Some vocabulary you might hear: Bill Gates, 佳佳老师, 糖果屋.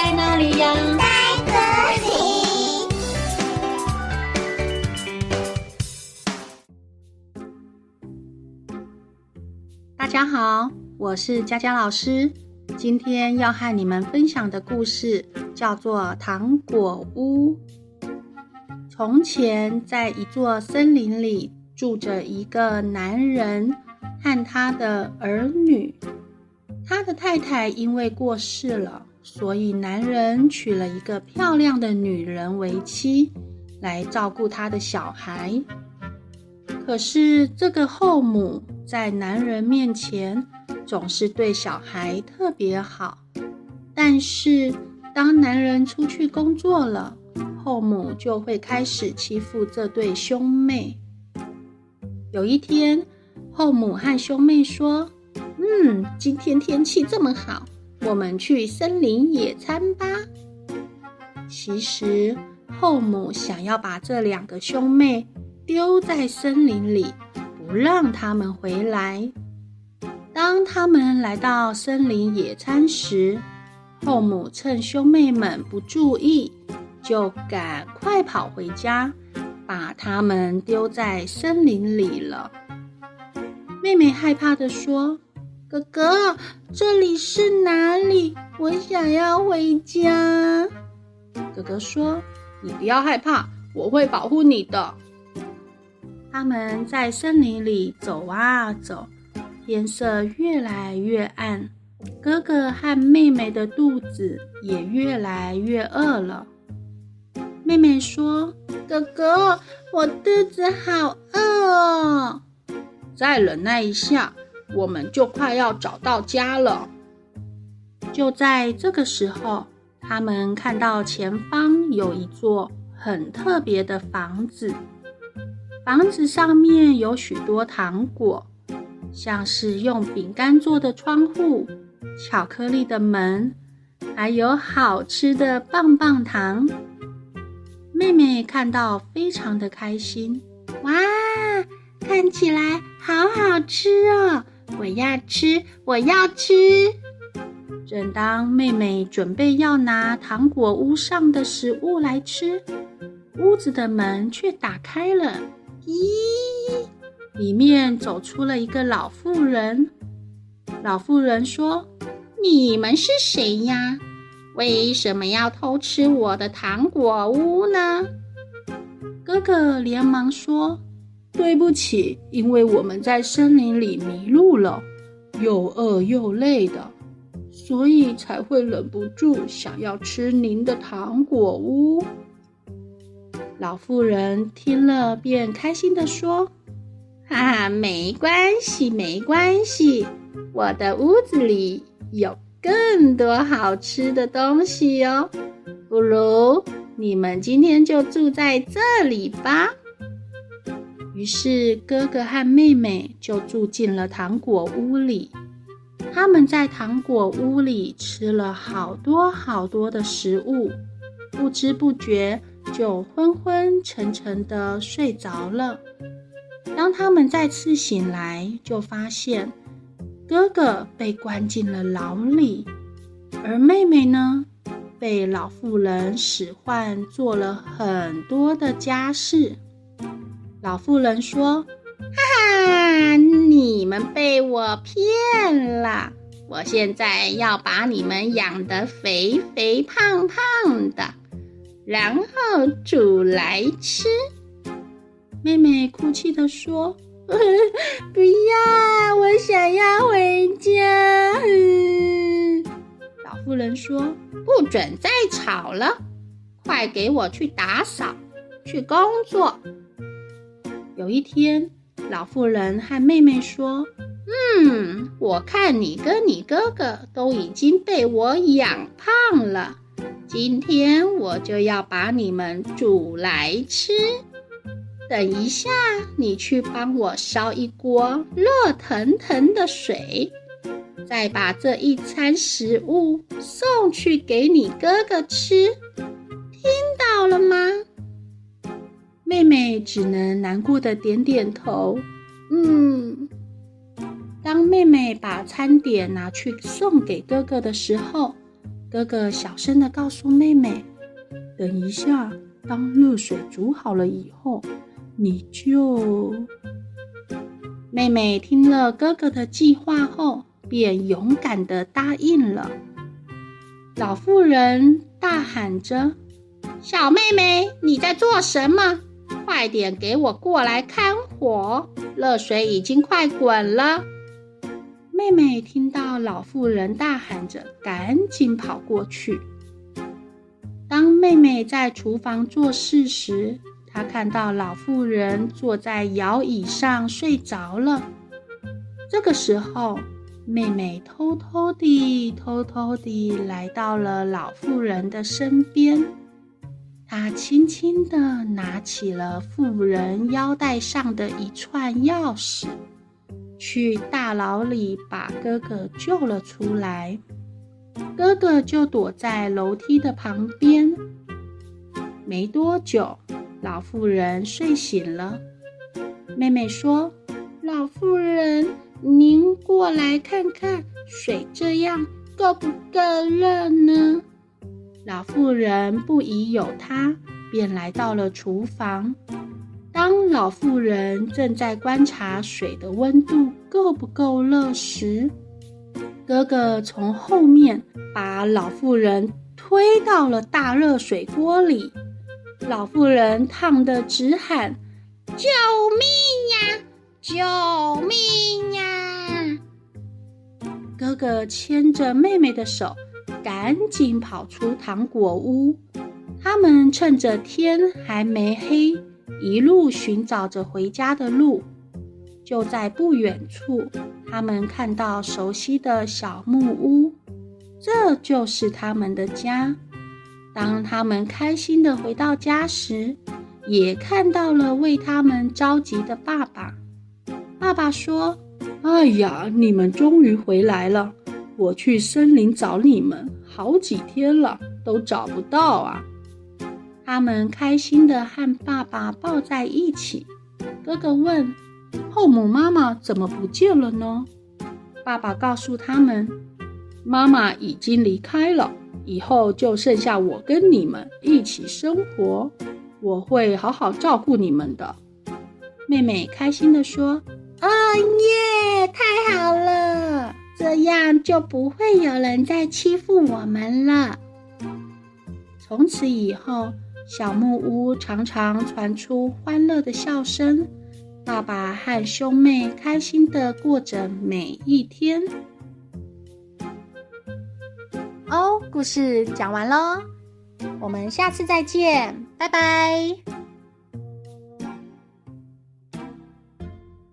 在哪里呀？在这里。大家好，我是佳佳老师，今天要和你们分享的故事叫做《糖果屋》。从前，在一座森林里住着一个男人和他的儿女。他的太太因为过世了，所以男人娶了一个漂亮的女人为妻，来照顾他的小孩。可是这个后母在男人面前总是对小孩特别好，但是当男人出去工作了，后母就会开始欺负这对兄妹。有一天，后母和兄妹说：今天天气这么好，我们去森林野餐吧。其实，后母想要把这两个兄妹丢在森林里，不让他们回来。当他们来到森林野餐时，后母趁兄妹们不注意，就赶快跑回家，把他们丢在森林里了。妹妹害怕地说：哥哥，这里是哪里？我想要回家。哥哥说：你不要害怕，我会保护你的。他们在森林里走啊走，天色越来越暗，哥哥和妹妹的肚子也越来越饿了。妹妹说：哥哥，我肚子好饿哦。再忍耐一下，我们就快要找到家了。就在这个时候，他们看到前方有一座很特别的房子，房子上面有许多糖果，像是用饼干做的窗户、巧克力的门，还有好吃的棒棒糖。妹妹看到非常的开心，哇，看起来好好吃哦！我要吃，我要吃！正当妹妹准备要拿糖果屋上的食物来吃，屋子的门却打开了，咦，里面走出了一个老妇人。老妇人说：你们是谁呀？为什么要偷吃我的糖果屋呢？哥哥连忙说：对不起，因为我们在森林里迷路了，又饿又累的，所以才会忍不住想要吃您的糖果屋。老妇人听了便开心地说：啊，没关系，没关系，我的屋子里有更多好吃的东西哦，不如你们今天就住在这里吧。于是哥哥和妹妹就住进了糖果屋里。他们在糖果屋里吃了好多好多的食物，不知不觉就昏昏沉沉地睡着了。当他们再次醒来，就发现哥哥被关进了牢里，而妹妹呢，被老妇人使唤做了很多的家事。老妇人说：哈哈，你们被我骗了，我现在要把你们养得肥肥胖胖的，然后煮来吃。妹妹哭泣地说：不要，我想要回家。老妇人说：不准再吵了，快给我去打扫，去工作。有一天，老妇人和妹妹说：我看你跟你哥哥都已经被我养胖了，今天我就要把你们煮来吃。等一下，你去帮我烧一锅热腾腾的水，再把这一餐食物送去给你哥哥吃，听到了吗？妹妹只能难过的点点头，当妹妹把餐点拿去送给哥哥的时候，哥哥小声地告诉妹妹，等一下，当热水煮好了以后，你就……妹妹听了哥哥的计划后，便勇敢地答应了。老妇人大喊着：小妹妹，你在做什么？快点给我过来看火，热水已经快滚了。妹妹听到老妇人大喊着，赶紧跑过去。当妹妹在厨房做事时，她看到老妇人坐在摇椅上睡着了。这个时候，妹妹偷偷地来到了老妇人的身边，她轻轻地拿起了妇人腰带上的一串钥匙，去大牢里把哥哥救了出来。哥哥就躲在楼梯的旁边。没多久，老妇人睡醒了。妹妹说：老妇人，您过来看看，水这样够不够热呢？老妇人不疑有他，便来到了厨房。当老妇人正在观察水的温度够不够热时，哥哥从后面把老妇人推到了大热水锅里。老妇人烫得直喊：救命呀，救命呀！哥哥牵着妹妹的手，赶紧跑出糖果屋。他们趁着天还没黑，一路寻找着回家的路。就在不远处，他们看到熟悉的小木屋，这就是他们的家。当他们开心地回到家时，也看到了为他们着急的爸爸。爸爸说：哎呀，你们终于回来了，我去森林找你们好几天了，都找不到啊。他们开心地和爸爸抱在一起。哥哥问：后母妈妈怎么不见了呢？爸爸告诉他们：妈妈已经离开了，以后就剩下我跟你们一起生活，我会好好照顾你们的。妹妹开心地说：哦耶，太好了，这样就不会有人再欺负我们了。从此以后，小木屋常常传出欢乐的笑声，爸爸和兄妹开心地过着每一天。故事讲完咯，我们下次再见，拜拜。